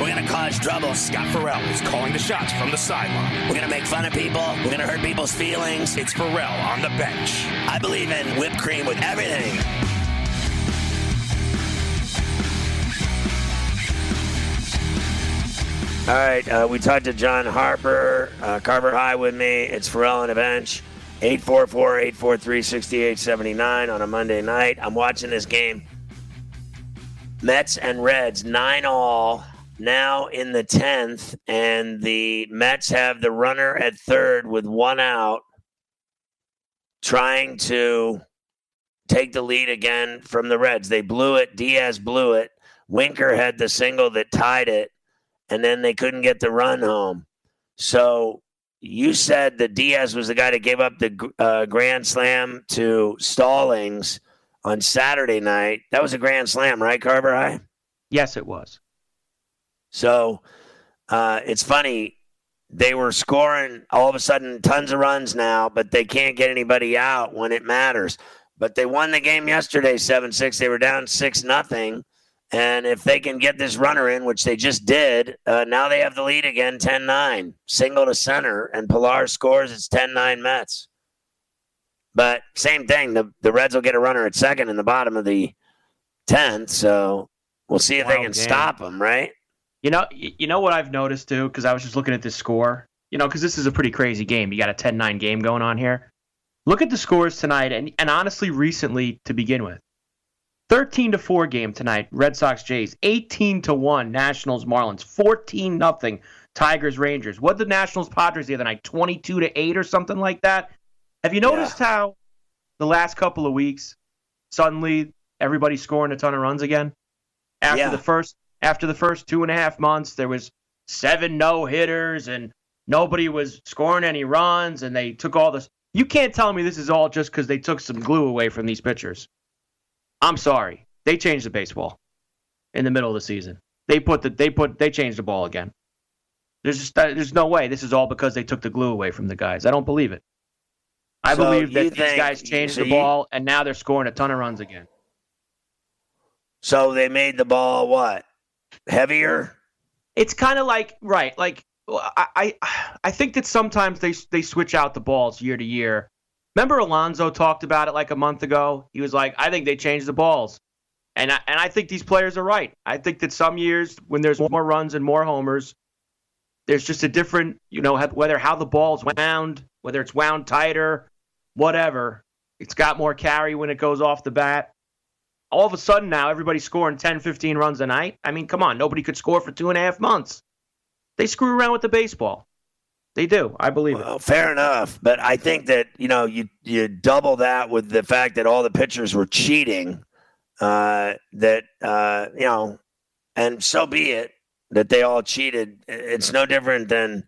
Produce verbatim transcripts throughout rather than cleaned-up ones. We're going to cause trouble. Scott Ferrell is calling the shots from the sideline. We're going to make fun of people. We're going to hurt people's feelings. It's Ferrell on the bench. I believe in whipped cream with everything. All right, uh, we talked to John Harper, uh, Carver High with me. It's Ferrell on the bench. eight four four, eight four three, six eight seven nine on a Monday night. I'm watching this game. Mets and Reds, nine all. Now in the tenth, and the Mets have the runner at third with one out, trying to take the lead again from the Reds. They blew it. Diaz blew it. Winker had the single that tied it, and then they couldn't get the run home. So you said that Diaz was the guy that gave up the uh, grand slam to Stallings on Saturday night. That was a grand slam, right, Carver High? Yes, it was. So uh, it's funny, they were scoring all of a sudden tons of runs now, but they can't get anybody out when it matters. But they won the game yesterday, seven six. They were down six nothing. And if they can get this runner in, which they just did, uh, now they have the lead again, ten nine. Single to center, and Pilar scores. It's ten nine Mets. But same thing, the, the Reds will get a runner at second in the bottom of the tenth. So we'll see if wow, they can damn. stop them, right? You know, you know what I've noticed, too, because I was just looking at this score, you know, because this is a pretty crazy game. You got a ten nine game going on here. Look at the scores tonight, and, and honestly, recently to begin with. thirteen to four game tonight, Red Sox-Jays. eighteen to one, Nationals-Marlins. fourteen nothing, Tigers-Rangers. What the Nationals-Padres the other night, twenty-two to eight or something like that? Have you noticed yeah. how the last couple of weeks, suddenly everybody's scoring a ton of runs again? After yeah. the first... After the first two and a half months, there was seven no-hitters, and nobody was scoring any runs, and they took all this. You can't tell me this is all just because they took some glue away from these pitchers. I'm sorry. They changed the baseball in the middle of the season. They put the they put they changed the ball again. There's just, there's no way this is all because they took the glue away from the guys. I don't believe it. I so believe that these think, guys changed so the ball, and now they're scoring a ton of runs again. So they made the ball what? Heavier? It's kind of like, right, like, I, I I think that sometimes they they switch out the balls year to year. Remember Alonzo talked about it like a month ago? He was like, I think they changed the balls. And I, and I think these players are right. I think that some years when there's more runs and more homers, there's just a different, you know, whether how the ball's wound, whether it's wound tighter, whatever. It's got more carry when it goes off the bat. All of a sudden now, everybody's scoring ten, fifteen runs a night. I mean, come on. Nobody could score for two and a half months. They screw around with the baseball. They do. I believe well, it. Fair enough. But I think that, you know, you you double that with the fact that all the pitchers were cheating. Uh, that, uh, you know, and so be it that they all cheated. It's no different than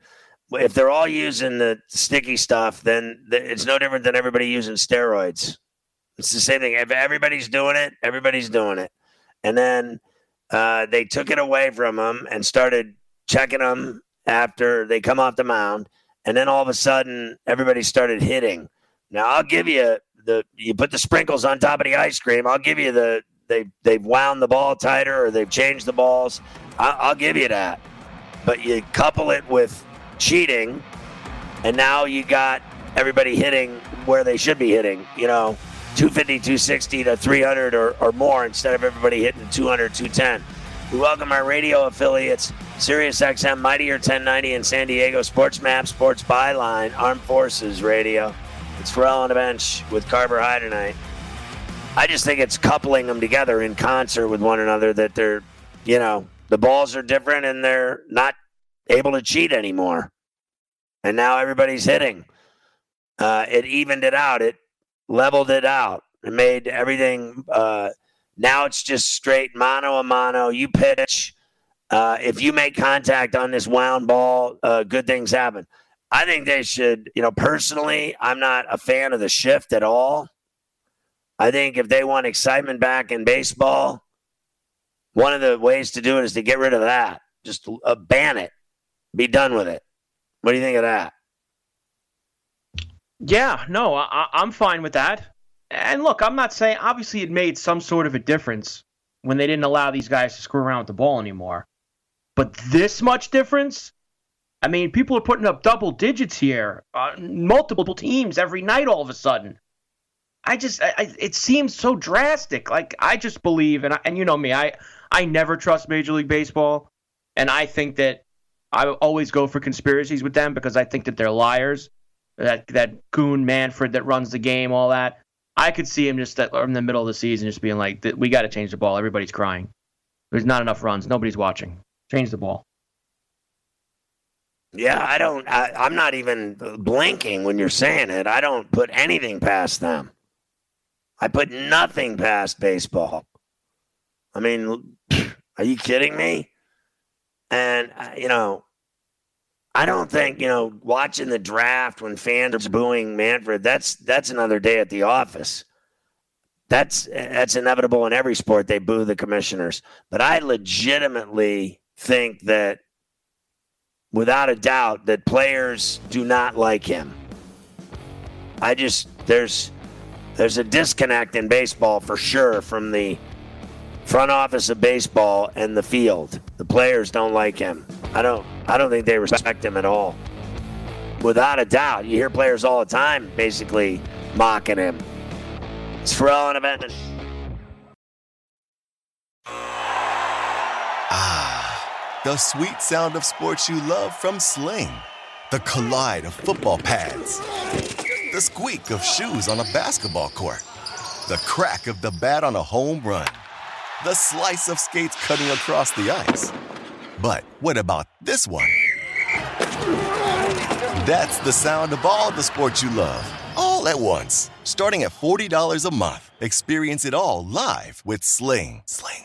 if they're all using the sticky stuff, then it's no different than everybody using steroids. It's the same thing. If everybody's doing it, everybody's doing it. And then uh, they took it away from them and started checking them after they come off the mound. And then all of a sudden, everybody started hitting. Now, I'll give you the – you put the sprinkles on top of the ice cream. I'll give you the they, – they've wound the ball tighter or they've changed the balls. I, I'll give you that. But you couple it with cheating, and now you got everybody hitting where they should be hitting, you know. two fifty, two sixty to three hundred or, or more instead of everybody hitting two hundred, two ten. We welcome our radio affiliates, Sirius X M, Mightier ten ninety, and San Diego Sports Map, Sports Byline, Armed Forces Radio. It's Ferrell on the bench with Carver High tonight. I just think it's coupling them together in concert with one another that they're, you know, the balls are different and they're not able to cheat anymore. And now everybody's hitting. Uh, it evened it out. It leveled it out. It made everything... Uh, Now it's just straight mano-a-mano. You pitch. Uh, if you make contact on this wound ball, uh, good things happen. I think they should, you know, personally, I'm not a fan of the shift at all. I think if they want excitement back in baseball, one of the ways to do it is to get rid of that. Just uh, ban it. Be done with it. What do you think of that? Yeah, no, I- I'm fine with that. And look, I'm not saying, obviously it made some sort of a difference when they didn't allow these guys to screw around with the ball anymore. But this much difference? I mean, people are putting up double digits here, uh, multiple teams every night all of a sudden. I just, I, I, it seems so drastic. Like, I just believe, and I, and you know me, I, I never trust Major League Baseball. And I think that I always go for conspiracies with them because I think that they're liars. That, that goon Manfred that runs the game, all that. I could see him just in the middle of the season just being like, we got to change the ball. Everybody's crying. There's not enough runs. Nobody's watching. Change the ball. Yeah, I don't, I, I'm not even blinking when you're saying it. I don't put anything past them. I put nothing past baseball. I mean, are you kidding me? And, you know, I don't think, you know, watching the draft when fans are booing Manfred, that's that's another day at the office. That's that's inevitable in every sport. They boo the commissioners. But I legitimately think that, without a doubt, that players do not like him. I just, there's there's a disconnect in baseball for sure from the front office of baseball and the field. The players don't like him. I don't I don't think they respect him at all. Without a doubt. You hear players all the time basically mocking him. It's Ferrell and Avengers. Ah, the sweet sound of sports you love from Sling. The collide of football pads. The squeak of shoes on a basketball court. The crack of the bat on a home run. The slice of skates cutting across the ice. But what about this one? That's the sound of all the sports you love, all at once. Starting at forty dollars a month, experience it all live with Sling. Sling.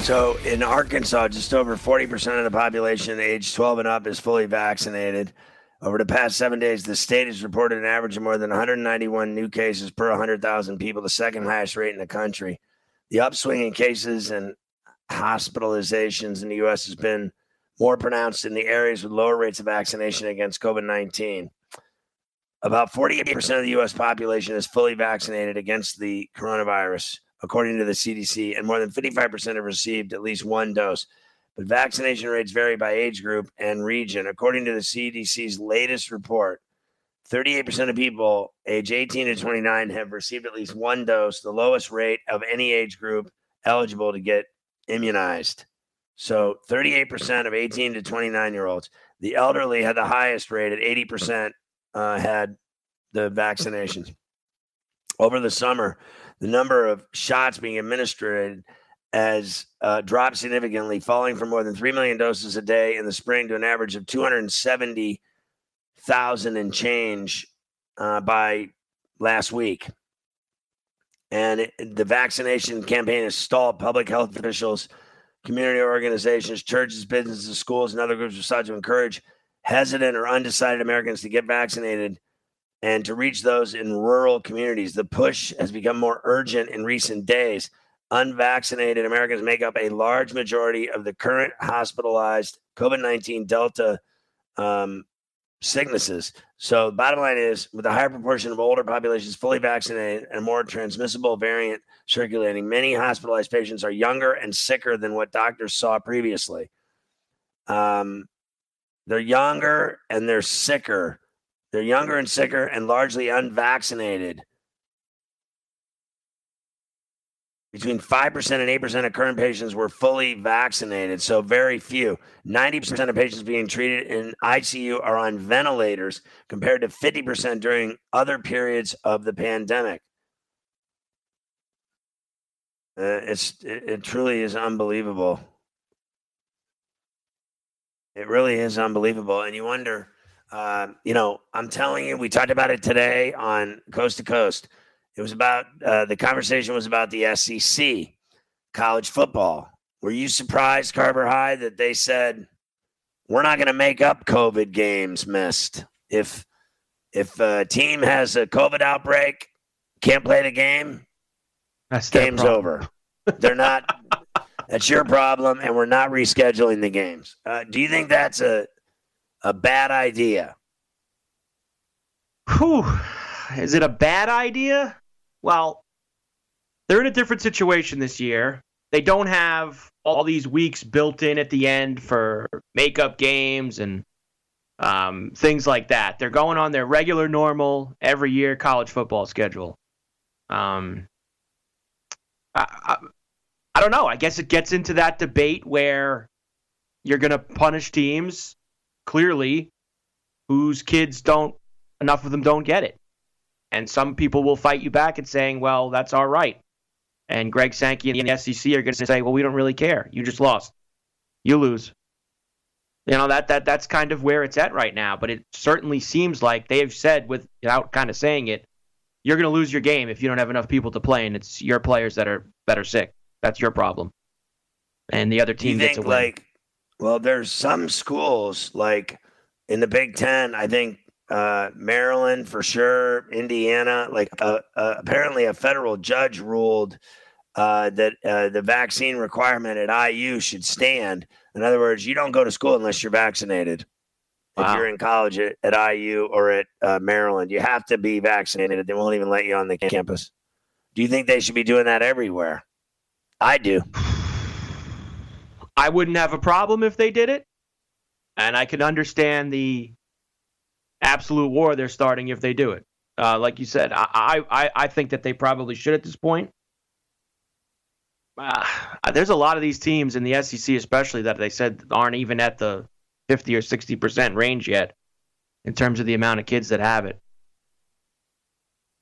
So in Arkansas, just over forty percent of the population age twelve and up is fully vaccinated. Over the past seven days, the state has reported an average of more than one hundred ninety-one new cases per one hundred thousand people, the second highest rate in the country. The upswing in cases and hospitalizations in the U S has been more pronounced in the areas with lower rates of vaccination against COVID nineteen. About forty-eight percent of the U S population is fully vaccinated against the coronavirus, according to the C D C, and more than fifty-five percent have received at least one dose. But vaccination rates vary by age group and region. According to the C D C's latest report, thirty-eight percent of people age eighteen to twenty-nine have received at least one dose, the lowest rate of any age group eligible to get immunized. So thirty-eight percent of eighteen to twenty-nine-year-olds. The elderly had the highest rate at eighty percent uh, had the vaccinations. Over the summer, the number of shots being administered has uh, dropped significantly, falling from more than three million doses a day in the spring to an average of two hundred seventy thousand and change uh, by last week. And it, the vaccination campaign has stalled. Public health officials, community organizations, churches, businesses, schools, and other groups are sought to encourage hesitant or undecided Americans to get vaccinated and to reach those in rural communities. The push has become more urgent in recent days. Unvaccinated Americans make up a large majority of the current hospitalized COVID nineteen Delta um, sicknesses. So bottom line is, with a higher proportion of older populations fully vaccinated and a more transmissible variant circulating, many hospitalized patients are younger and sicker than what doctors saw previously. Um, they're younger and they're sicker. They're younger and sicker and largely unvaccinated. Between five percent and eight percent of current patients were fully vaccinated, so very few. ninety percent of patients being treated in I C U are on ventilators compared to fifty percent during other periods of the pandemic. Uh, it's it, it truly is unbelievable. It really is unbelievable. And you wonder, uh, you know, I'm telling you, we talked about it today on Coast to Coast. It was about, uh, the conversation was about the S E C, college football. Were you surprised, Carver High, that they said, we're not going to make up COVID games missed? If, if a team has a COVID outbreak, can't play the game, that's game's over. They're not, that's your problem, and we're not rescheduling the games. Uh, do you think that's a, a bad idea? Whew. Is it a bad idea? Well, they're in a different situation this year. They don't have all these weeks built in at the end for makeup games and um, things like that. They're going on their regular, normal, every year college football schedule. Um, I, I, I don't know. I guess it gets into that debate where you're going to punish teams, clearly, whose kids don't, enough of them don't get it. And some people will fight you back and saying, well, that's our right. And Greg Sankey and the S E C are going to say, well, we don't really care. You just lost. You lose. You know, that that that's kind of where it's at right now. But it certainly seems like they have said, without kind of saying it, you're going to lose your game if you don't have enough people to play, and it's your players that are that are sick. That's your problem. And the other team gets away. Like, well, there's some schools, like in the Big Ten, I think, Uh, Maryland for sure, Indiana, like uh, uh, apparently a federal judge ruled uh, that uh, the vaccine requirement at I U should stand. In other words, you don't go to school unless you're vaccinated. Wow. If you're in college at, at I U or at uh, Maryland, you have to be vaccinated. They won't even let you on the campus. Do you think they should be doing that everywhere? I do. I wouldn't have a problem if they did it. And I can understand the absolute war they're starting if they do it. Uh, like you said, I, I I think that they probably should at this point. Uh, there's a lot of these teams in the S E C especially that they said aren't even at the fifty or sixty percent range yet in terms of the amount of kids that have it.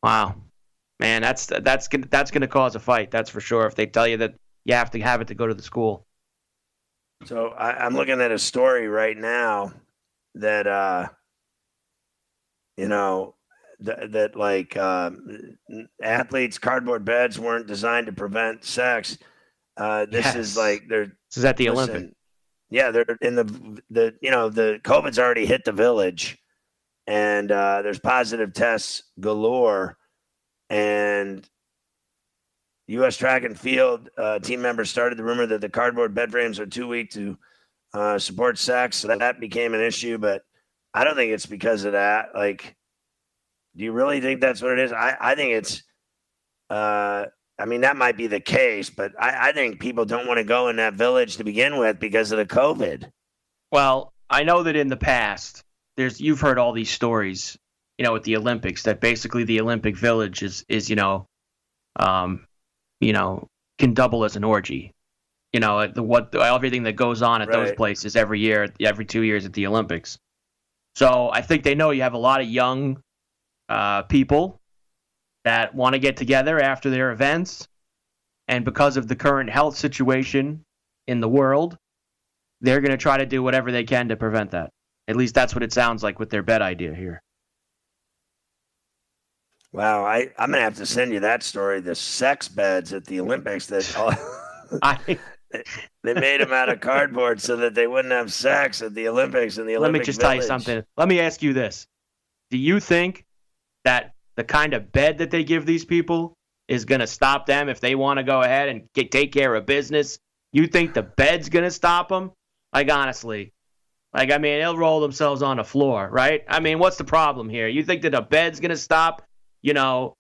Wow. Man, that's that's gonna, that's going to cause a fight, that's for sure, if they tell you that you have to have it to go to the school. So I, I'm looking at a story right now that uh, – You know, th- that like uh, athletes' cardboard beds weren't designed to prevent sex. Uh, this yes. is like they're. This is at the listen, Olympic. Yeah, they're in the the you know the COVID's already hit the village, and uh, there's positive tests galore, and U S track and field uh, team members started the rumor that the cardboard bed frames are too weak to uh, support sex, so that, that became an issue, but. I don't think it's because of that. Like, do you really think that's what it is? I, I think it's, uh, I mean, that might be the case, but I, I think people don't want to go in that village to begin with because of the COVID. Well, I know that in the past, there's, you've heard all these stories, you know, at the Olympics that basically the Olympic village is, is, you know, um, you know, can double as an orgy, you know, the, what, everything that goes on at right. those places every year, every two years at the Olympics. So I think they know you have a lot of young uh, people that want to get together after their events. And because of the current health situation in the world, they're going to try to do whatever they can to prevent that. At least that's what it sounds like with their bed idea here. Wow, I, I'm going to have to send you that story, the sex beds at the Olympics. That all, I, They made them out of cardboard so that they wouldn't have sacks at the Olympics and the Olympic Let me just Village. Tell you something. Let me ask you this. Do you think that the kind of bed that they give these people is going to stop them if they want to go ahead and get, take care of business? You think the bed's going to stop them? Like, honestly. Like, I mean, they'll roll themselves on the floor, right? I mean, what's the problem here? You think that a bed's going to stop, you know,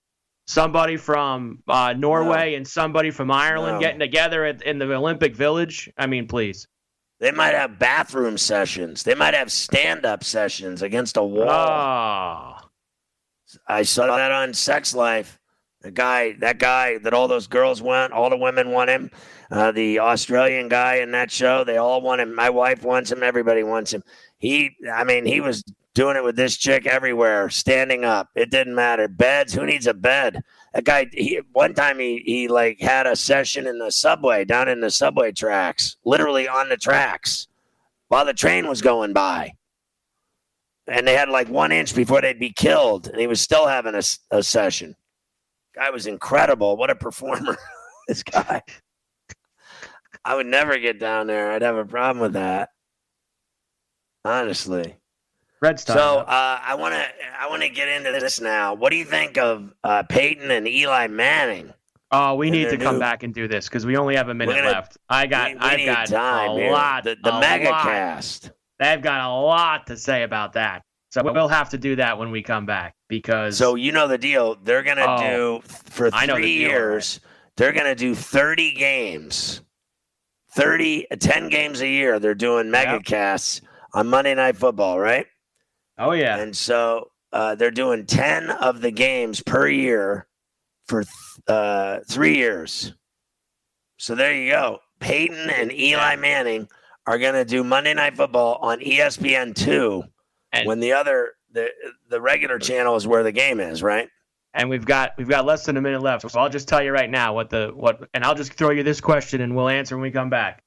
somebody from uh, Norway no. and somebody from Ireland no. getting together at, in the Olympic Village? I mean, please. They might have bathroom sessions. They might have stand-up sessions against a wall. Oh. I saw that on Sex Life. The guy, that guy that all those girls want, all the women want him. Uh, the Australian guy in that show, they all want him. My wife wants him. Everybody wants him. He, I mean, he was doing it with this chick everywhere, standing up. It didn't matter. Beds, who needs a bed? That guy, he, one time he, he like had a session in the subway, down in the subway tracks, literally on the tracks, while the train was going by. And they had like one inch before they'd be killed, and he was still having a, a session. Guy was incredible. What a performer, this guy. I would never get down there. I'd have a problem with that, honestly. Red Star. So uh, I want to I want to get into this now. What do you think of uh, Peyton and Eli Manning? Oh, we need to come new... back and do this because we only have a minute gonna, left. I got we, we I've got time, a man. lot. The, the megacast. They've got a lot to say about that. So we'll have to do that when we come back because. So you know the deal. They're gonna oh, do for three the years. They're gonna do thirty games, thirty ten games a year. They're doing mega casts yep. on Monday Night Football, right? Oh, yeah. And so uh, they're doing ten of the games per year for th- uh, three years. So there you go. Peyton and Eli Manning are going to do Monday Night Football on E S P N two and when the other the the regular channel is where the game is, right? And we've got we've got less than a minute left. So I'll just tell you right now what the what and I'll just throw you this question and we'll answer when we come back.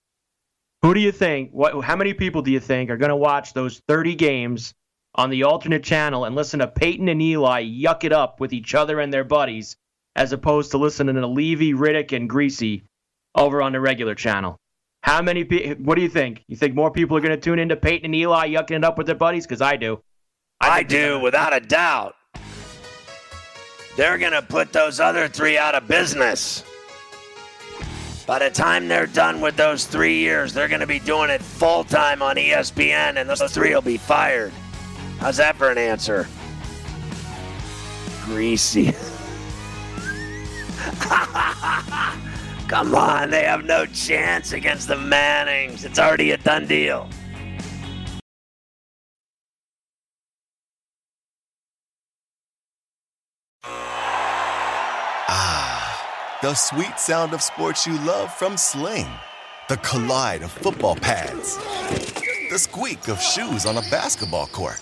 Who do you think what how many people do you think are going to watch those thirty games on the alternate channel and listen to Peyton and Eli yuck it up with each other and their buddies as opposed to listening to Levy, Riddick, and Greasy over on the regular channel? How many people, what do you think? You think more people are going to tune into Peyton and Eli yucking it up with their buddies? Because I do. I, I do, gonna... without a doubt. They're going to put those other three out of business. By the time they're done with those three years, they're going to be doing it full time on E S P N, and those three will be fired. How's that for an answer? Greasy. Come on, they have no chance against the Mannings. It's already a done deal. Ah, the sweet sound of sports you love from Sling. The collide of football pads. The squeak of shoes on a basketball court.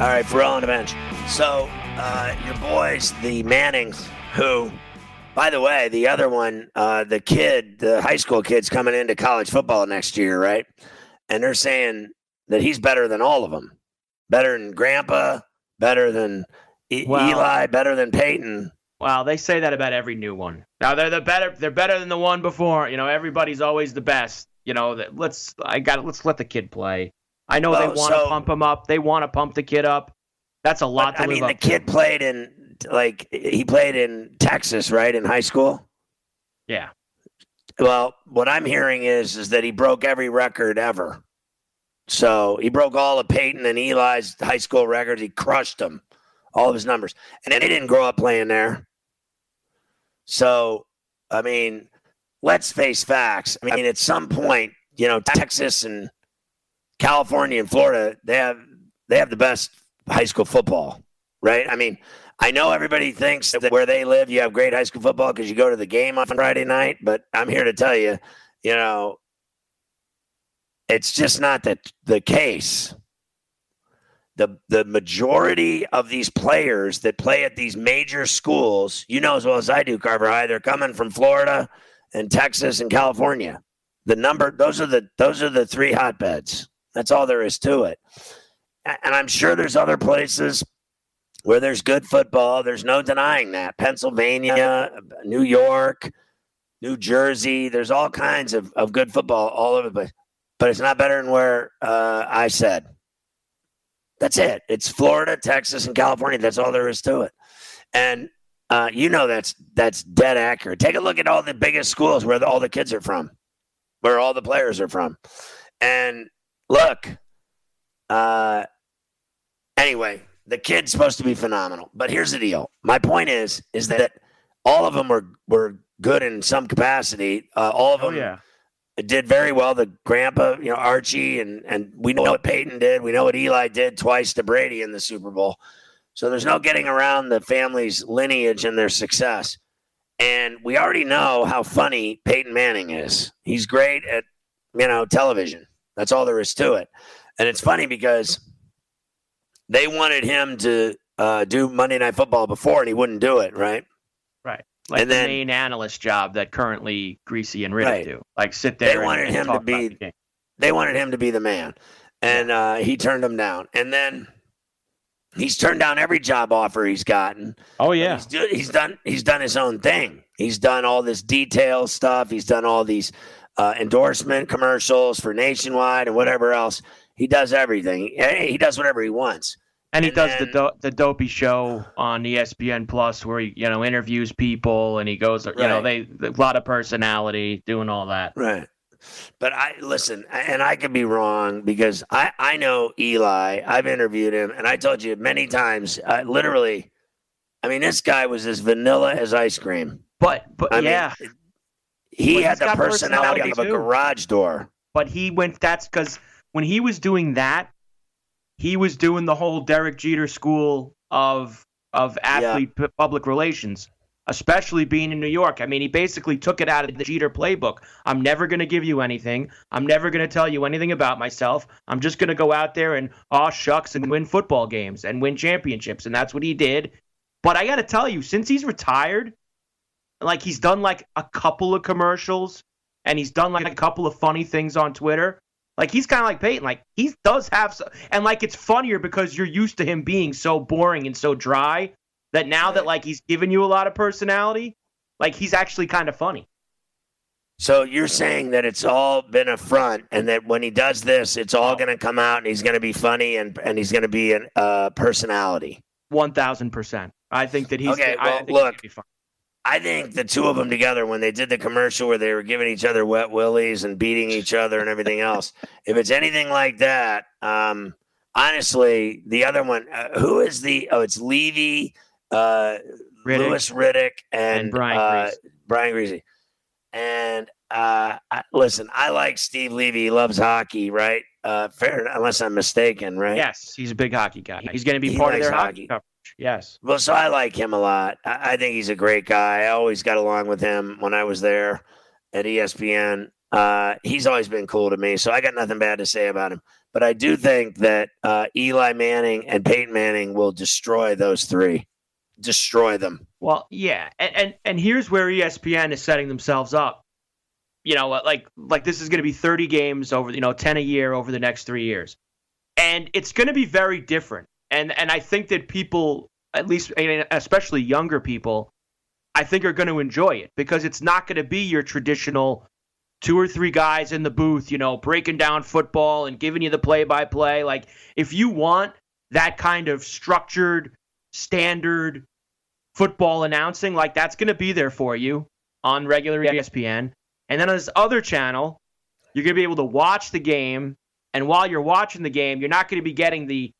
All right, Ferrell on the bench. So uh, your boys, the Mannings, who, by the way, the other one, uh, the kid, the high school kid's coming into college football next year, right? And they're saying that he's better than all of them. Better than Grandpa, better than e- well, Eli, better than Peyton. Well, they say that about every new one. Now, they're the better. They're better than the one before. You know, everybody's always the best. You know, that let's I got let's let the kid play. I know well, they want to so, pump him up. They want to pump the kid up. That's a lot to I live mean, up to. I mean, the kid played in, like, he played in Texas, right, in high school? Yeah. Well, what I'm hearing is is that he broke every record ever. So he broke all of Peyton and Eli's high school records. He crushed them, all of his numbers. And then he didn't grow up playing there. So, I mean, let's face facts. I mean, at some point, you know, Texas and California and Florida, they have they have the best high school football, right? I mean, I know everybody thinks that where they live, you have great high school football because you go to the game on Friday night. But I'm here to tell you, you know, it's just not the, the case. The the majority of these players that play at these major schools, you know as well as I do, Carver High, they're coming from Florida and Texas and California. The number, those are the those are the three hotbeds. That's all there is to it. And I'm sure there's other places where there's good football. There's no denying that. Pennsylvania, New York, New Jersey. There's all kinds of, of good football all over the place. But it's not better than where uh, I said. That's it. It's Florida, Texas, and California. That's all there is to it. And uh, you know that's that's dead accurate. Take a look at all the biggest schools where the, all the kids are from, where all the players are from. And look, uh, anyway, the kid's supposed to be phenomenal. But here's the deal. My point is is that all of them were, were good in some capacity. Uh, all of them. Oh, yeah. Did very well. The grandpa, you know, Archie, and and we know what Peyton did. We know what Eli did twice to Brady in the Super Bowl. So there's no getting around the family's lineage and their success. And we already know how funny Peyton Manning is. He's great at, you know, television. That's all there is to it. And it's funny because they wanted him to uh, do Monday Night Football before, and he wouldn't do it, right? Right. Like and the then, main analyst job that currently Greasy and Riddick right. do, like sit there. They and, wanted and him to be. The they wanted him to be the man, and uh, he turned them down. And then he's turned down every job offer he's gotten. Oh yeah, he's, do, he's done. He's done his own thing. He's done all this detail stuff. He's done all these uh, endorsement commercials for Nationwide and whatever else. He does everything. He does whatever he wants. And he and does then, the do- the dopey show on E S P N Plus, where he, you know, interviews people, and he goes, you right. know, they a lot of personality, doing all that. Right. But I listen, and I could be wrong because I, I know Eli. I've interviewed him, and I told you many times, uh, literally. I mean, this guy was as vanilla as ice cream. But but I yeah, mean, he well, had the personality, personality of a too. garage door. But he went. That's because when he was doing that. He was doing the whole Derek Jeter school of of athlete yeah. p- public relations, especially being in New York. I mean, he basically took it out of the Jeter playbook. I'm never going to give you anything. I'm never going to tell you anything about myself. I'm just going to go out there and aw shucks and win football games and win championships. And that's what he did. But I got to tell you, since he's retired, like he's done like a couple of commercials and he's done like a couple of funny things on Twitter. Like, he's kind of like Peyton. Like, he does have so, – and, like, it's funnier because you're used to him being so boring and so dry that now that, like, he's given you a lot of personality, like, he's actually kind of funny. So you're saying that it's all been a front and that when he does this, it's all going to come out and he's going to be funny and, and he's going to be a uh, personality. one thousand percent. I think that he's okay, – well, I think look. He's funny. I think the two of them together, when they did the commercial where they were giving each other wet willies and beating each other and everything else, if it's anything like that, um, honestly, the other one, uh, who is the, oh, it's Levy, uh, Riddick, Lewis Riddick, and, and Brian, uh, Greasy. Brian Greasy. And uh, I, listen, I like Steve Levy. He loves hockey, right? Uh, fair, unless I'm mistaken, right? Yes, he's a big hockey guy. He's going to be he part of their hockey coverage. Yes. Well, so I like him a lot. I, I think he's a great guy. I always got along with him when I was there at E S P N. Uh, he's always been cool to me, so I got nothing bad to say about him. But I do think that uh, Eli Manning and Peyton Manning will destroy those three. Destroy them. Well, yeah. And and, and here's where E S P N is setting themselves up. You know, like like this is going to be thirty games over, you know, ten a year over the next three years. And it's going to be very different. And and I think that people, at least especially younger people, I think are going to enjoy it because it's not going to be your traditional two or three guys in the booth, you know, breaking down football and giving you the play-by-play. Like, if you want that kind of structured, standard football announcing, like that's going to be there for you on regular E S P N. And then on this other channel, you're going to be able to watch the game. And while you're watching the game, you're not going to be getting the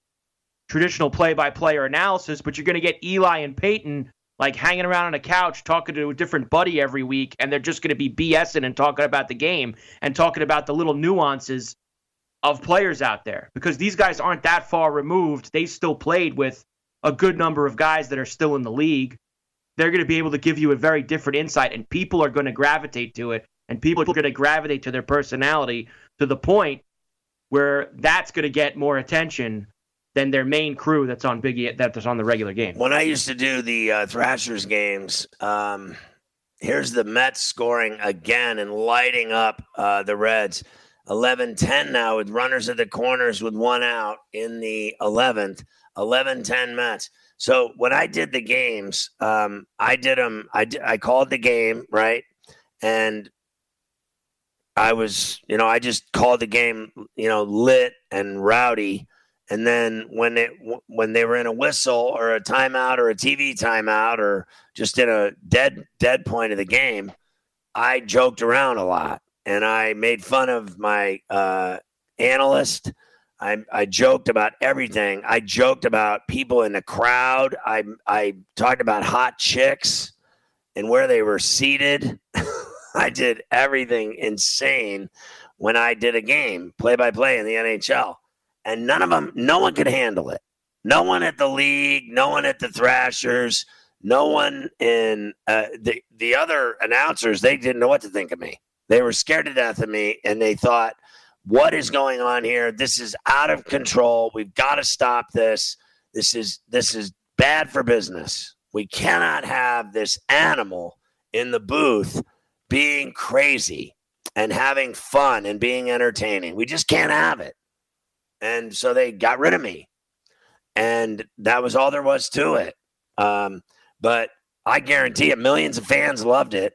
traditional play-by-play or analysis, but you're going to get Eli and Peyton like hanging around on a couch talking to a different buddy every week, and they're just going to be BSing and talking about the game and talking about the little nuances of players out there, because these guys aren't that far removed. They still played with a good number of guys that are still in the league. They're going to be able to give you a very different insight, and people are going to gravitate to it, and people are going to gravitate to their personality to the point where that's going to get more attention than their main crew that's on Biggie that's on the regular game. When I used to do the uh, Thrashers games, um, here's the Mets scoring again and lighting up uh, the Reds. eleven ten now with runners at the corners with one out in the eleventh. eleven ten Mets. So when I did the games, um, I did them. I, did, I called the game, right? And I was, you know, I just called the game, you know, lit and rowdy. And then when it when they were in a whistle or a timeout or a T V timeout or just in a dead dead point of the game, I joked around a lot and I made fun of my uh, analyst. I I joked about everything. I joked about people in the crowd. I I talked about hot chicks and where they were seated. I did everything insane when I did a game play by play in the N H L. And none of them, no one could handle it. No one at the league, no one at the Thrashers, no one in uh, the the other announcers, they didn't know what to think of me. They were scared to death of me, and they thought, what is going on here? This is out of control. We've got to stop this. This is this is bad for business. We cannot have this animal in the booth being crazy and having fun and being entertaining. We just can't have it. And so they got rid of me, and that was all there was to it. Um, but I guarantee you, millions of fans loved it.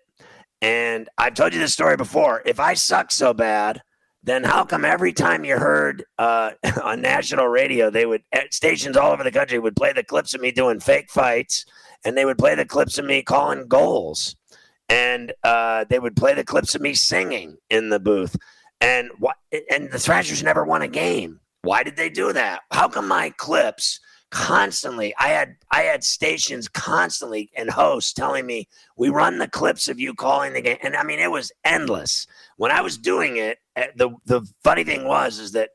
And I've told you this story before. If I suck so bad, then how come every time you heard uh, on national radio, they would stations all over the country would play the clips of me doing fake fights, and they would play the clips of me calling goals, and uh, they would play the clips of me singing in the booth, and what? And the Thrashers never won a game. Why did they do that? How come my clips constantly, I had I had stations constantly and hosts telling me, we run the clips of you calling the game. And I mean, it was endless. When I was doing it, the the funny thing was, is that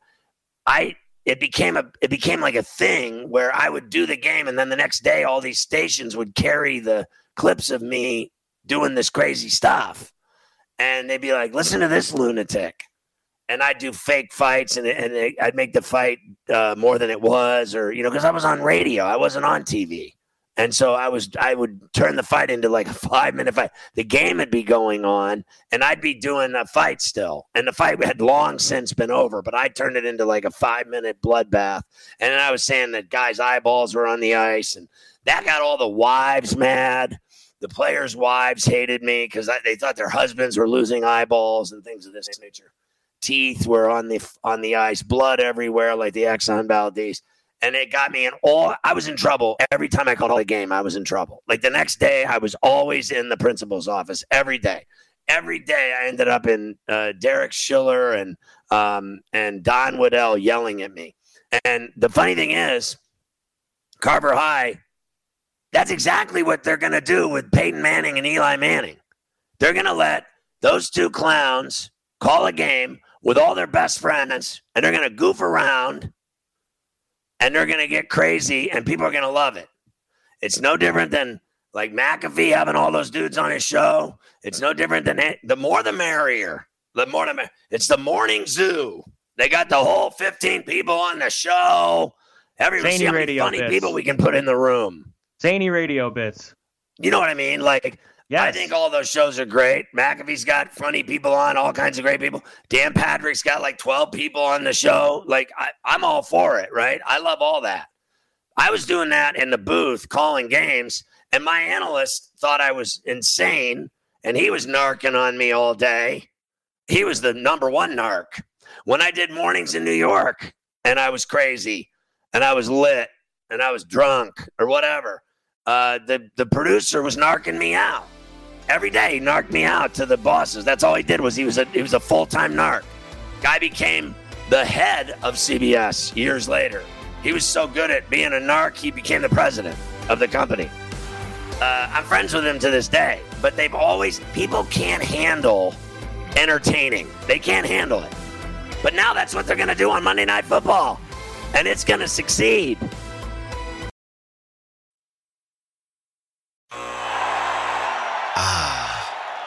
I it became a it became like a thing where I would do the game. And then the next day, all these stations would carry the clips of me doing this crazy stuff. And they'd be like, listen to this lunatic. And I'd do fake fights, and, and I'd make the fight uh, more than it was, or you know, because I was on radio, I wasn't on T V, and so I was. I would turn the fight into like a five-minute fight. The game would be going on, and I'd be doing a fight still, and the fight had long since been over, but I turned it into like a five-minute bloodbath, and I was saying that guys' eyeballs were on the ice, and that got all the wives mad. The players' wives hated me because they thought their husbands were losing eyeballs and things of this nature. Teeth were on the on the ice, blood everywhere, like the Exxon Valdez. And it got me in all, I was in trouble. Every time I called a game, I was in trouble. Like the next day, I was always in the principal's office every day. Every day I ended up in uh, Derek Schiller and um, and Don Waddell yelling at me. And the funny thing is, Carver High, that's exactly what they're going to do with Peyton Manning and Eli Manning. They're going to let those two clowns call a game with all their best friends, and they're going to goof around, and they're going to get crazy, and people are going to love it. It's no different than, like, McAfee having all those dudes on his show. It's no different than it. The more the merrier. The more the mer- It's the morning zoo. They got the whole fifteen people on the show. Every see how many funny bits. People we can put in the room. Zany radio bits. You know what I mean? Like... Yes. I think all those shows are great. McAfee's got funny people on, all kinds of great people. Dan Patrick's got like twelve people on the show. Like, I, I'm all for it, right? I love all that. I was doing that in the booth calling games, and my analyst thought I was insane, and he was narking on me all day. He was the number one narc. When I did mornings in New York, and I was crazy, and I was lit, and I was drunk, or whatever, uh, the, the producer was narking me out. every day he narked me out to the bosses. That's all he did was he was a he was a full-time narc. Guy became the head of C B S years later. He was so good at being a narc, he became the president of the company. Uh, I'm friends with him to this day, but they've always, people can't handle entertaining. They can't handle it. But now that's what they're going to do on Monday Night Football, and it's going to succeed. Ah,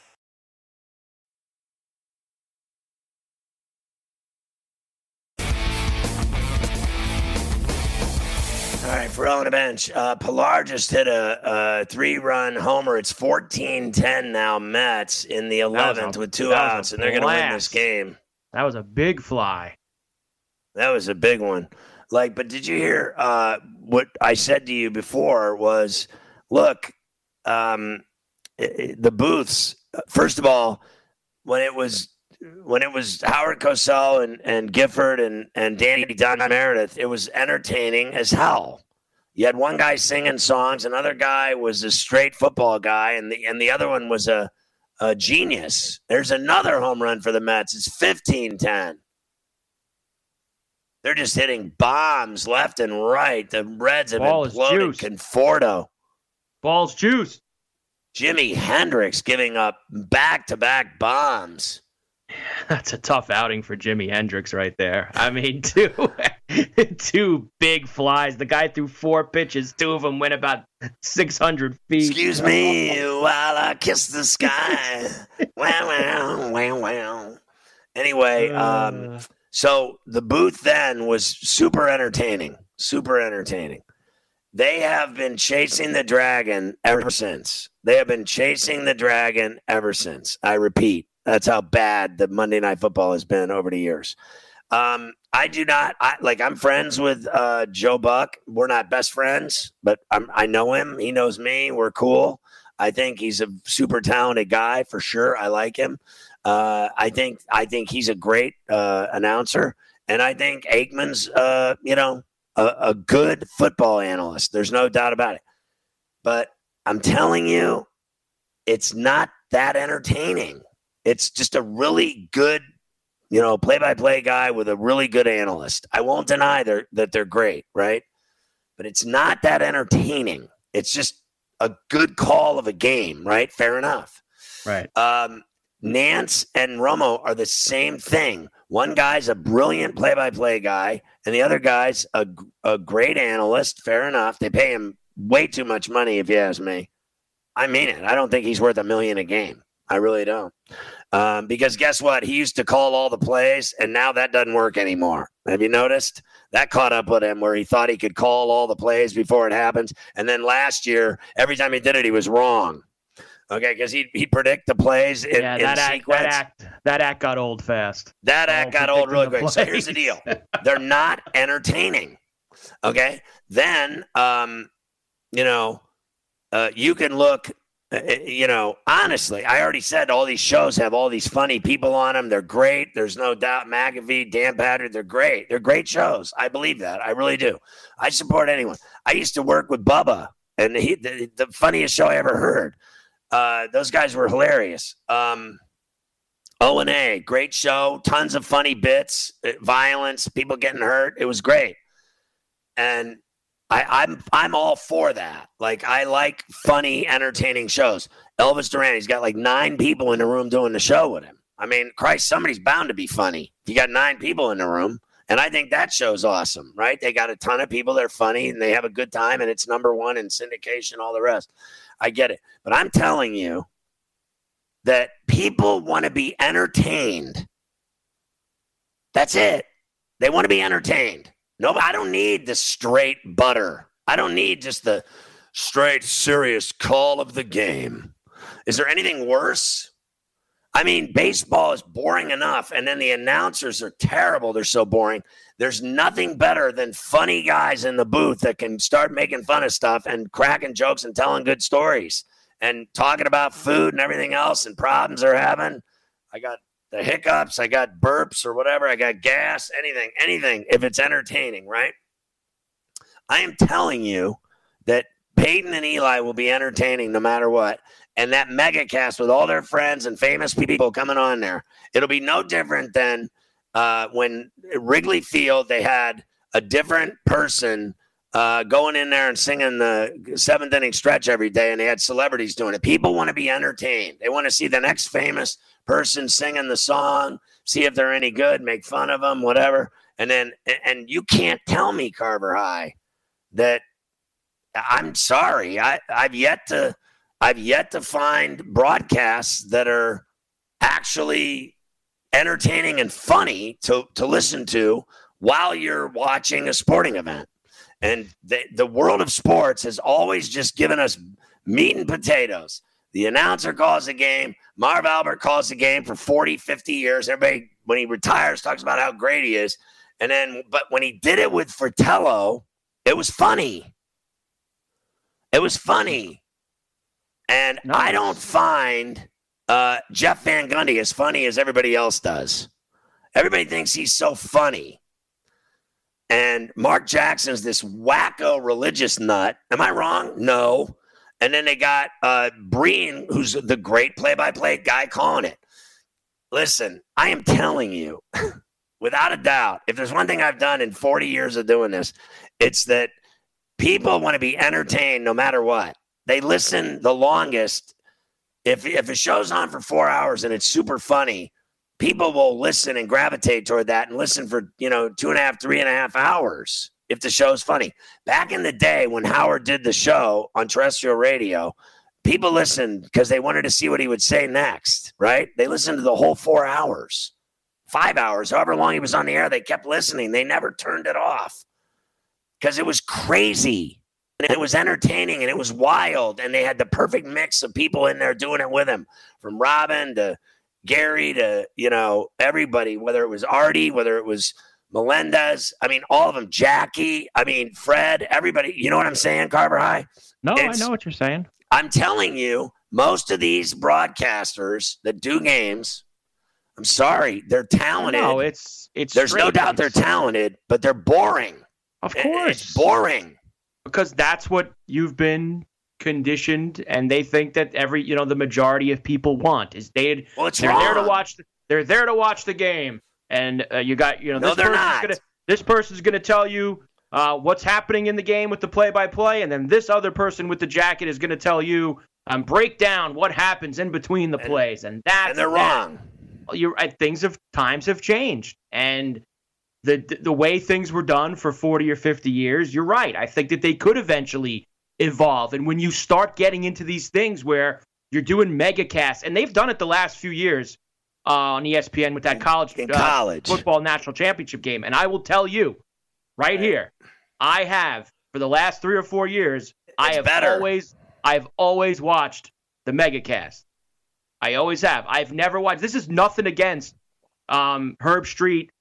All right, Ferrell on the bench. Uh, Pilar just hit a, a three-run homer. It's fourteen ten now, Mets, in the eleventh a, with two outs, and they're going to win this game. That was a big fly. That was a big one. Like, but did you hear uh, what I said to you before was, look, um, it, it, the booths, first of all, when it was – When it was Howard Cosell and, and Gifford and, and Danny Don Meredith, it was entertaining as hell. You had one guy singing songs, another guy was a straight football guy, and the and the other one was a, a genius. There's another home run for the Mets. It's fifteen ten. They're just hitting bombs left and right. The Reds have imploded. Conforto. Ball's juice. Jimi Hendrix giving up back-to-back bombs. That's a tough outing for Jimi Hendrix right there. I mean, two two big flies. The guy threw four pitches. Two of them went about six hundred feet. Excuse me while I kiss the sky. Wow, wow, wow, wow. Anyway, um, so the booth then was super entertaining, super entertaining. They have been chasing the dragon ever since. They have been chasing the dragon ever since. I repeat. That's how bad the Monday Night Football has been over the years. Um, I do not I, like. I'm friends with uh, Joe Buck. We're not best friends, but I'm, I know him. He knows me. We're cool. I think he's a super talented guy for sure. I like him. Uh, I think I think he's a great uh, announcer, and I think Aikman's uh, you know a, a good football analyst. There's no doubt about it. But I'm telling you, it's not that entertaining. It's just a really good, you know, play-by-play guy with a really good analyst. I won't deny they're, that they're great, right? But it's not that entertaining. It's just a good call of a game, right? Fair enough. Right. Um, Nance and Romo are the same thing. One guy's a brilliant play-by-play guy, and the other guy's a, a great analyst. Fair enough. They pay him way too much money, if you ask me. I mean it. I don't think he's worth a million a game. I really don't. Um, because guess what? He used to call all the plays, and now that doesn't work anymore. Have you noticed? That caught up with him where he thought he could call all the plays before it happens. And then last year, every time he did it, he was wrong. Okay, because he'd, he'd predict the plays in, yeah, that in act, sequence. That act, that act got old fast. That act oh, got old really quick. So here's the deal. They're not entertaining. Okay? Then, um, you know, uh, you can look – You know, honestly, I already said all these shows have all these funny people on them. They're great. There's no doubt. McAfee, Dan Patrick, they're great. They're great shows. I believe that. I really do. I support anyone. I used to work with Bubba, and he, the, the funniest show I ever heard. Uh, those guys were hilarious. Um, O and A, great show. Tons of funny bits, violence, people getting hurt. It was great. And I, I'm I'm all for that. Like, I like funny, entertaining shows. Elvis Duran, he's got like nine people in the room doing the show with him. I mean, Christ, somebody's bound to be funny. You got nine people in the room, and I think that show's awesome, right? They got a ton of people that are funny, and they have a good time, and it's number one in syndication, all the rest. I get it. But I'm telling you that people want to be entertained. That's it. They want to be entertained. No, I don't need the straight butter. I don't need just the straight, serious call of the game. Is there anything worse? I mean, baseball is boring enough, and then the announcers are terrible. They're so boring. There's nothing better than funny guys in the booth that can start making fun of stuff and cracking jokes and telling good stories and talking about food and everything else and problems they're having. I got the hiccups. I got burps or whatever. I got gas, anything, anything, if it's entertaining, right? I am telling you that Peyton and Eli will be entertaining no matter what. And that mega cast with all their friends and famous people coming on there, it'll be no different than uh, when Wrigley Field, they had a different person uh, going in there and singing the seventh inning stretch every day, and they had celebrities doing it. People want to be entertained. They want to see the next famous person singing the song, see if they're any good, make fun of them, whatever. And then, and you can't tell me, Carver High, that I'm sorry. I, I've yet to... I've yet to find broadcasts that are actually entertaining and funny to, to listen to while you're watching a sporting event. And the, the world of sports has always just given us meat and potatoes. The announcer calls the game. Marv Albert calls the game for forty, fifty years. Everybody, when he retires, talks about how great he is. And then, but when he did it with Fratello, it was funny. It was funny. And nice. I don't find uh, Jeff Van Gundy as funny as everybody else does. Everybody thinks he's so funny. And Mark Jackson's this wacko religious nut. Am I wrong? No. And then they got uh, Breen, who's the great play-by-play guy, calling it. Listen, I am telling you, without a doubt, if there's one thing I've done in forty years of doing this, it's that people want to be entertained no matter what. They listen the longest. If if a show's on for four hours and it's super funny, people will listen and gravitate toward that and listen for, you know, two and a half, three and a half hours if the show's funny. Back in the day when Howard did the show on terrestrial radio, people listened because they wanted to see what he would say next, right? They listened to the whole four hours, five hours, however long he was on the air, they kept listening. They never turned it off because it was crazy. And it was entertaining, and it was wild, and they had the perfect mix of people in there doing it with him, from Robin to Gary to, you know, everybody, whether it was Artie, whether it was Melendez. I mean, all of them, Jackie, I mean, Fred, everybody. You know what I'm saying, Carver High? No, it's, I know what you're saying. I'm telling you, most of these broadcasters that do games, I'm sorry, they're talented. No, it's it's There's no doubt they're talented, but they're boring. Of course. It's boring. Because that's what you've been conditioned, and they think that every, you know, the majority of people want is they. Well, it's they're wrong. there to watch. The, they're there to watch the game, and uh, you got you know. No, this they're person's not. Gonna, this person's going to tell you uh, what's happening in the game with the play-by-play, and then this other person with the jacket is going to tell you um, break down what happens in between the and, plays, and that's and they're that. wrong. You're uh, things have times have changed, and. The the way things were done for forty or fifty years, you're right. I think that they could eventually evolve. And when you start getting into these things where you're doing megacasts, and they've done it the last few years uh, on E S P N with that college, uh, college football national championship game. And I will tell you right, right. here, I have, for the last three or four years, it's I have better. always I have always watched the megacast. I always have. I've never watched. This is nothing against um, Herb Street.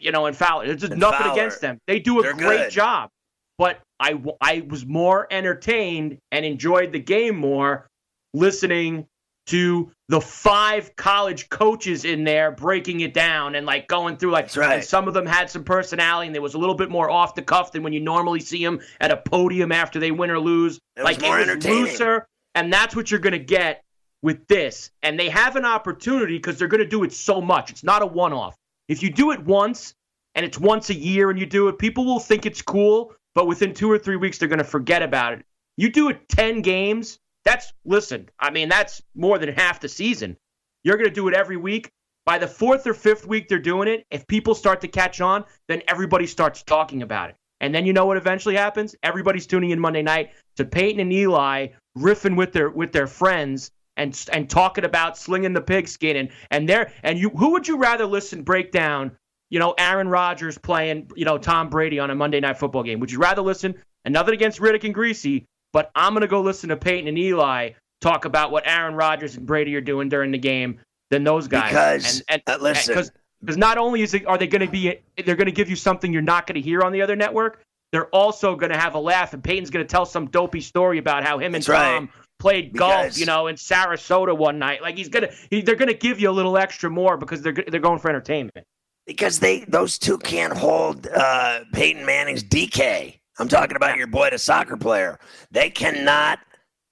You know, and Fowler, there's just and nothing Fowler. against them. They do a They're great good. job. But I, w- I was more entertained and enjoyed the game more listening to the five college coaches in there breaking it down and, like, going through. like right. And some of them had some personality, and there was a little bit more off the cuff than when you normally see them at a podium after they win or lose. It like, was more it was looser, and that's what you're going to get with this. And they have an opportunity because they're going to do it so much. It's not a one-off. If you do it once, and it's once a year and you do it, people will think it's cool, but within two or three weeks, they're going to forget about it. You do it ten games, that's, listen, I mean, that's more than half the season. You're going to do it every week. By the fourth or fifth week they're doing it, if people start to catch on, then everybody starts talking about it. And then you know what eventually happens? Everybody's tuning in Monday night to Peyton and Eli riffing with their with their friends and and talking about slinging the pigskin, and and there and you who would you rather listen break down, you know, Aaron Rodgers playing, you know, Tom Brady on a Monday Night Football game? Would you rather listen, and nothing against Riddick and Greasy, but I'm going to go listen to Peyton and Eli talk about what Aaron Rodgers and Brady are doing during the game than those guys. Because and, and, uh, listen, because not only is it, are they going to be, they're going to give you something you're not going to hear on the other network. They're also going to have a laugh, and Peyton's going to tell some dopey story about how him and Tom right. played because, golf, you know, in Sarasota one night. Like he's gonna, he, they're going to give you a little extra more because they're they're going for entertainment. Because they those two can't hold uh, Peyton Manning's D K. I'm talking about your boy, the soccer player. They cannot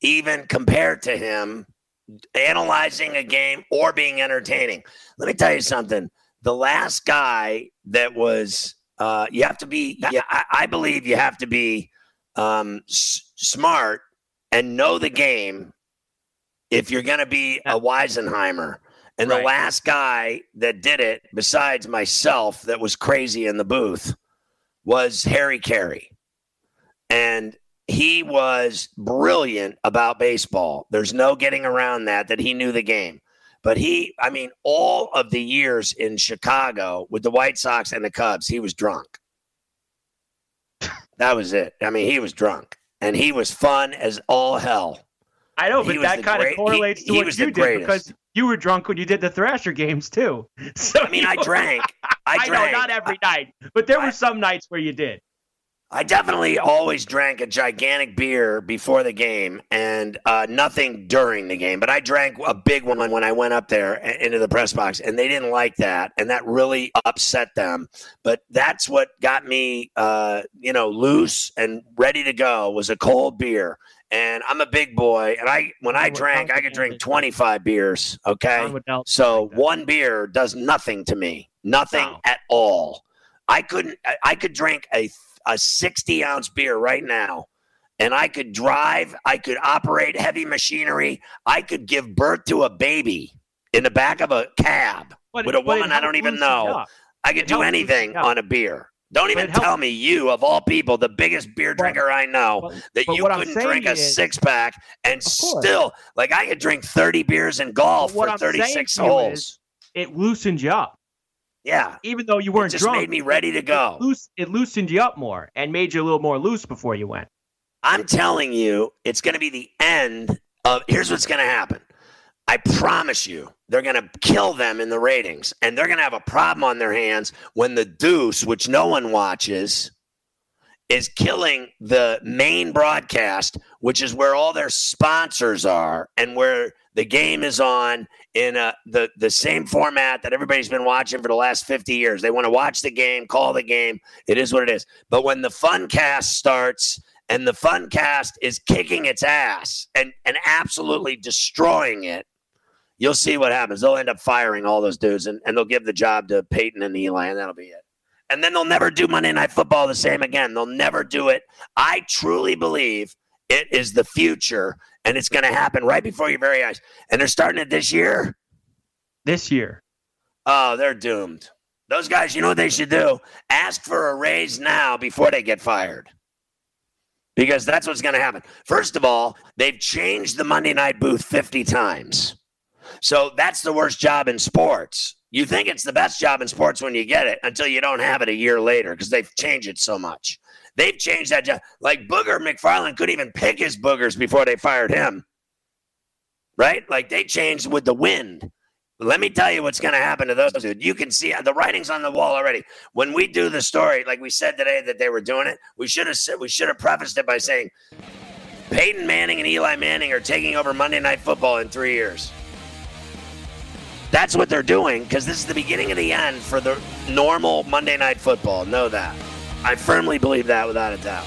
even compare to him analyzing a game or being entertaining. Let me tell you something. The last guy that was, uh, you have to be, yeah, I, I believe you have to be um, s- smart and know the game if you're going to be a Weisenheimer. And right. the last guy that did it, besides myself, that was crazy in the booth, was Harry Carey. And he was brilliant about baseball. There's no getting around that, that he knew the game. But he, I mean, all of the years in Chicago with the White Sox and the Cubs, he was drunk. That was it. I mean, he was drunk. And he was fun as all hell. I know, but that kind of correlates to what you did because you were drunk when you did the Thrasher games, too. So I mean, I drank. I drank. I know, not every night. But there were some nights where you did. I definitely always drank a gigantic beer before the game and uh, nothing during the game. But I drank a big one when I went up there into the press box, and they didn't like that, and that really upset them. But that's what got me, uh, you know, loose and ready to go was a cold beer. And I'm a big boy, and I when I drank, I could drink twenty-five beers, okay? So one beer does nothing to me, nothing at all. I couldn't. I could drink a a sixty-ounce beer right now, and I could drive, I could operate heavy machinery, I could give birth to a baby in the back of a cab but, with a woman I don't even know. I could do anything on a beer. Don't even tell me you, of all people, the biggest beer drinker I know, that you couldn't drink a six-pack and still, like I could drink thirty beers in golf for thirty-six holes. It loosens you up. Yeah, even though you weren't drunk, it just drunk, made me ready to go. It, loose, it loosened you up more and made you a little more loose before you went. I'm telling you, it's going to be the end of. Here's what's going to happen. I promise you, they're going to kill them in the ratings, and they're going to have a problem on their hands when the Deuce, which no one watches, is killing the main broadcast, which is where all their sponsors are and where the game is on in a, the, the same format that everybody's been watching for the last fifty years. They want to watch the game, call the game. It is what it is. But when the fun cast starts and the fun cast is kicking its ass and, and absolutely destroying it, you'll see what happens. They'll end up firing all those dudes, and, and they'll give the job to Peyton and Eli, and that'll be it. And then they'll never do Monday Night Football the same again. They'll never do it. I truly believe it is the future, and it's going to happen right before your very eyes. And they're starting it this year? This year. Oh, they're doomed. Those guys, you know what they should do? Ask for a raise now before they get fired. Because that's what's going to happen. First of all, they've changed the Monday night booth fifty times. So that's the worst job in sports. You think it's the best job in sports when you get it until you don't have it a year later because they've changed it so much. They've changed that job. Like Booger McFarland couldn't even pick his boogers before they fired him. Right? Like they changed with the wind. Let me tell you what's going to happen to those dudes. You can see the writing's on the wall already. When we do the story, like we said today that they were doing it, we should have said, we should have prefaced it by saying Peyton Manning and Eli Manning are taking over Monday Night Football in three years. That's what they're doing because this is the beginning of the end for the normal Monday Night Football. Know that. I firmly believe that without a doubt.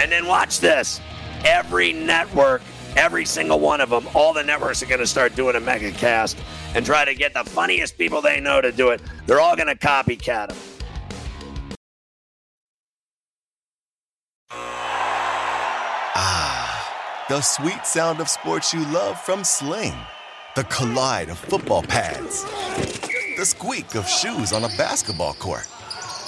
And then watch this. Every network, every single one of them, all the networks are going to start doing a mega cast and try to get the funniest people they know to do it. They're all going to copycat them. Ah, the sweet sound of sports you love from Sling. The collide of football pads. The squeak of shoes on a basketball court.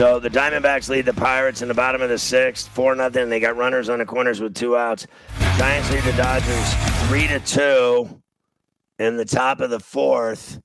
So the Diamondbacks lead the Pirates in the bottom of the sixth, four nothing. They got runners on the corners with two outs. Giants lead the Dodgers three to two in the top of the fourth.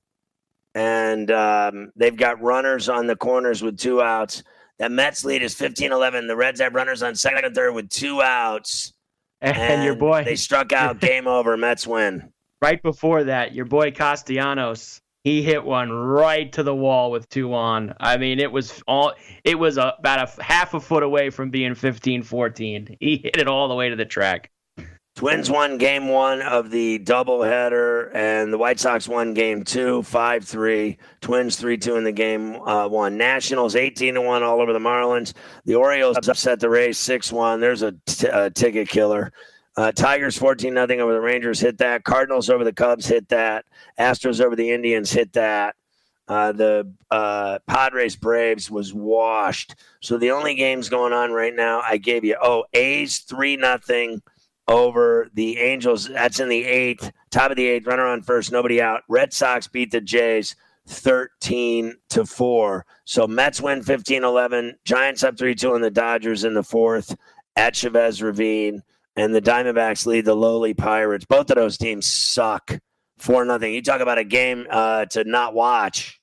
And um, they've got runners on the corners with two outs. That Mets lead is fifteen eleven. The Reds have runners on second and third with two outs. And, and your boy. They struck out. Game over. Mets win. Right before that, your boy Castellanos, he hit one right to the wall with two on. I mean, it was all. It was a, about a half a foot away from being fifteen fourteen. He hit it all the way to the track. Twins won game one of the doubleheader, and the White Sox won game two, five three. Twins three two in the game uh, one. Nationals eighteen to one all over the Marlins. The Orioles upset the Rays six one. There's a, t- a ticket killer. Uh, Tigers fourteen nothing over the Rangers, hit that. Cardinals over the Cubs, hit that. Astros over the Indians, hit that. Uh, the uh, Padres Braves was washed. So the only games going on right now, I gave you, oh, A's three nothing. Over the Angels, that's in the eighth, top of the eighth, runner on first, nobody out. Red Sox beat the Jays thirteen to four. So Mets win fifteen eleven, Giants up three two on the Dodgers in the fourth at Chavez Ravine, and the Diamondbacks lead the lowly Pirates. Both of those teams suck, four nothing. You talk about a game uh, to not watch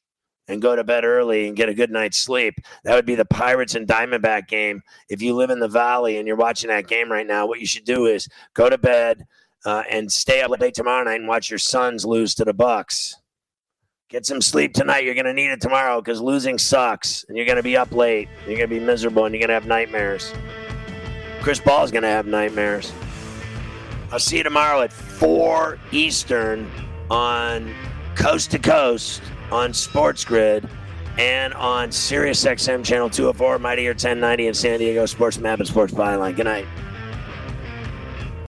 and go to bed early and get a good night's sleep. That would be the Pirates and Diamondback game. If you live in the Valley and you're watching that game right now, what you should do is go to bed uh, and stay up late tomorrow night and watch your Suns lose to the Bucks. Get some sleep tonight. You're going to need it tomorrow because losing sucks, and you're going to be up late. You're going to be miserable, and you're going to have nightmares. Chris Ball's going to have nightmares. I'll see you tomorrow at four Eastern on Coast to Coast, on Sports Grid, and on Sirius X M Channel two oh four, Mightier ten ninety, and San Diego Sports Map and Sports Byline. Good night.